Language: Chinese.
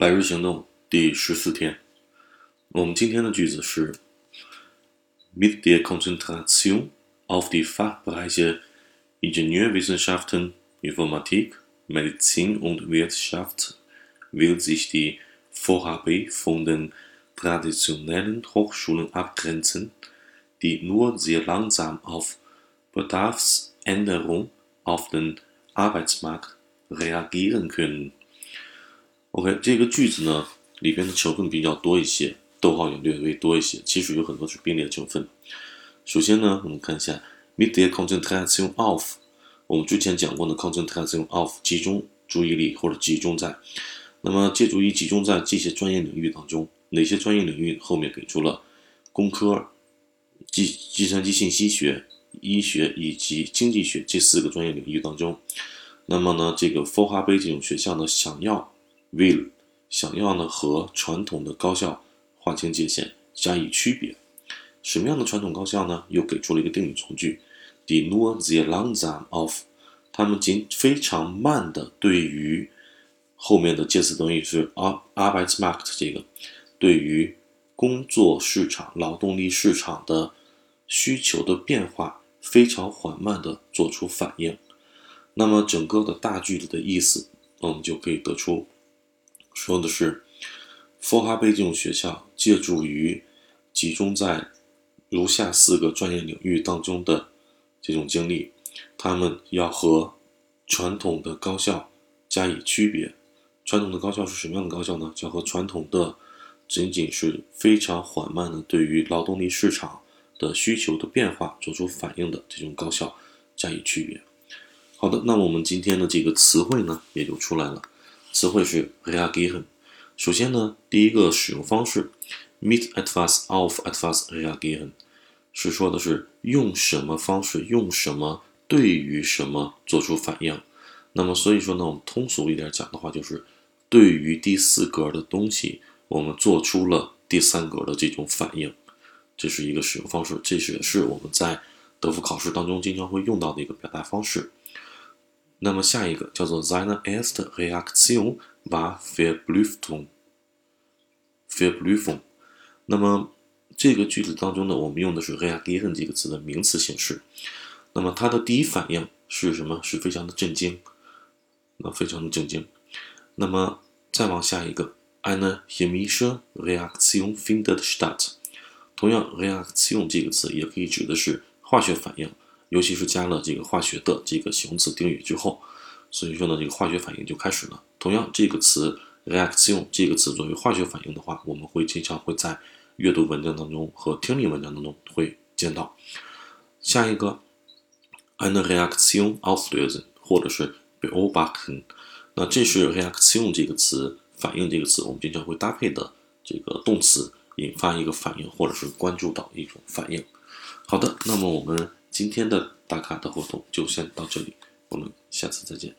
百日行动第14天，我们今天的句子是 Mit der Konzentration auf die Fachbereiche Ingenieurwissenschaften, Informatik, Medizin und Wirtschaft will sich die VHB von den traditionellen Hochschulen abgrenzen, die nur sehr langsam auf Bedarfsänderungen auf den Arbeitsmarkt reagieren können。OK， 这个句子呢里边的成分比较多一些，逗号也略微多一些，其实有很多是并列成分。首先呢，我们看一下 mit der Konzentration auf， 我们之前讲过的 Konzentration auf 集中注意力或者集中在，那么借助于集中在这些专业领域当中，哪些专业领域后面给出了工科、计算机信息学、医学以及经济学这4个专业领域当中。那么呢，这个 VHB 这种学校呢，想要呢和传统的高校划清界限，加以区别。什么样的传统高校呢？又给出了一个定语从句 ，die nur sehr langsam auf， 他们仅非常慢的对于后面的介词等语是 Arbeitsmarkt 这个对于工作市场、劳动力市场的需求的变化非常缓慢的做出反应。那么整个的大句子的意思，我们就可以得出，说的是 VHB 这种学校借助于集中在如下4个专业领域当中的这种经历，他们要和传统的高校加以区别。传统的高校是什么样的高校呢？就和传统的仅是非常缓慢的对于劳动力市场的需求的变化做出反应的这种高效加以区别。好的，那么我们今天的这个词汇呢也就出来了，词汇是 reagieren。 首先呢，第一个使用方式 mit etwas auf etwas reagieren 是说的是用什么方式，用什么对于什么做出反应。那么所以说呢，我们通俗一点讲的话，就是对于第4格的东西，我们做出了第3格的这种反应。这是一个使用方式，这也是我们在德福考试当中经常会用到的一个表达方式。那么下一个叫做 seine erste Reaktion war Verblüffung。 那么这个句子当中呢，我们用的是 reagieren 这个词的名词形式。那么它的第一反应是什么？是非常的震惊，那非常的震惊。那么再往下一个 eine chemische Reaktion findet statt，同样 reaction 这个词也可以指的是化学反应，尤其是加了这个化学的这个形容词定语之后，所以说呢，这个化学反应就开始了。同样这个词 reaction 这个词作为化学反应的话，我们会经常会在阅读文章当中和听力文章当中会见到。下一个 eine Reaktion auslösen 或者是 beobachten， 那这是 reaction 这个词，反应这个词我们经常会搭配的这个动词，引发一个反应或者是关注到一种反应。好的，那么我们今天的打卡的活动就先到这里，我们下次再见。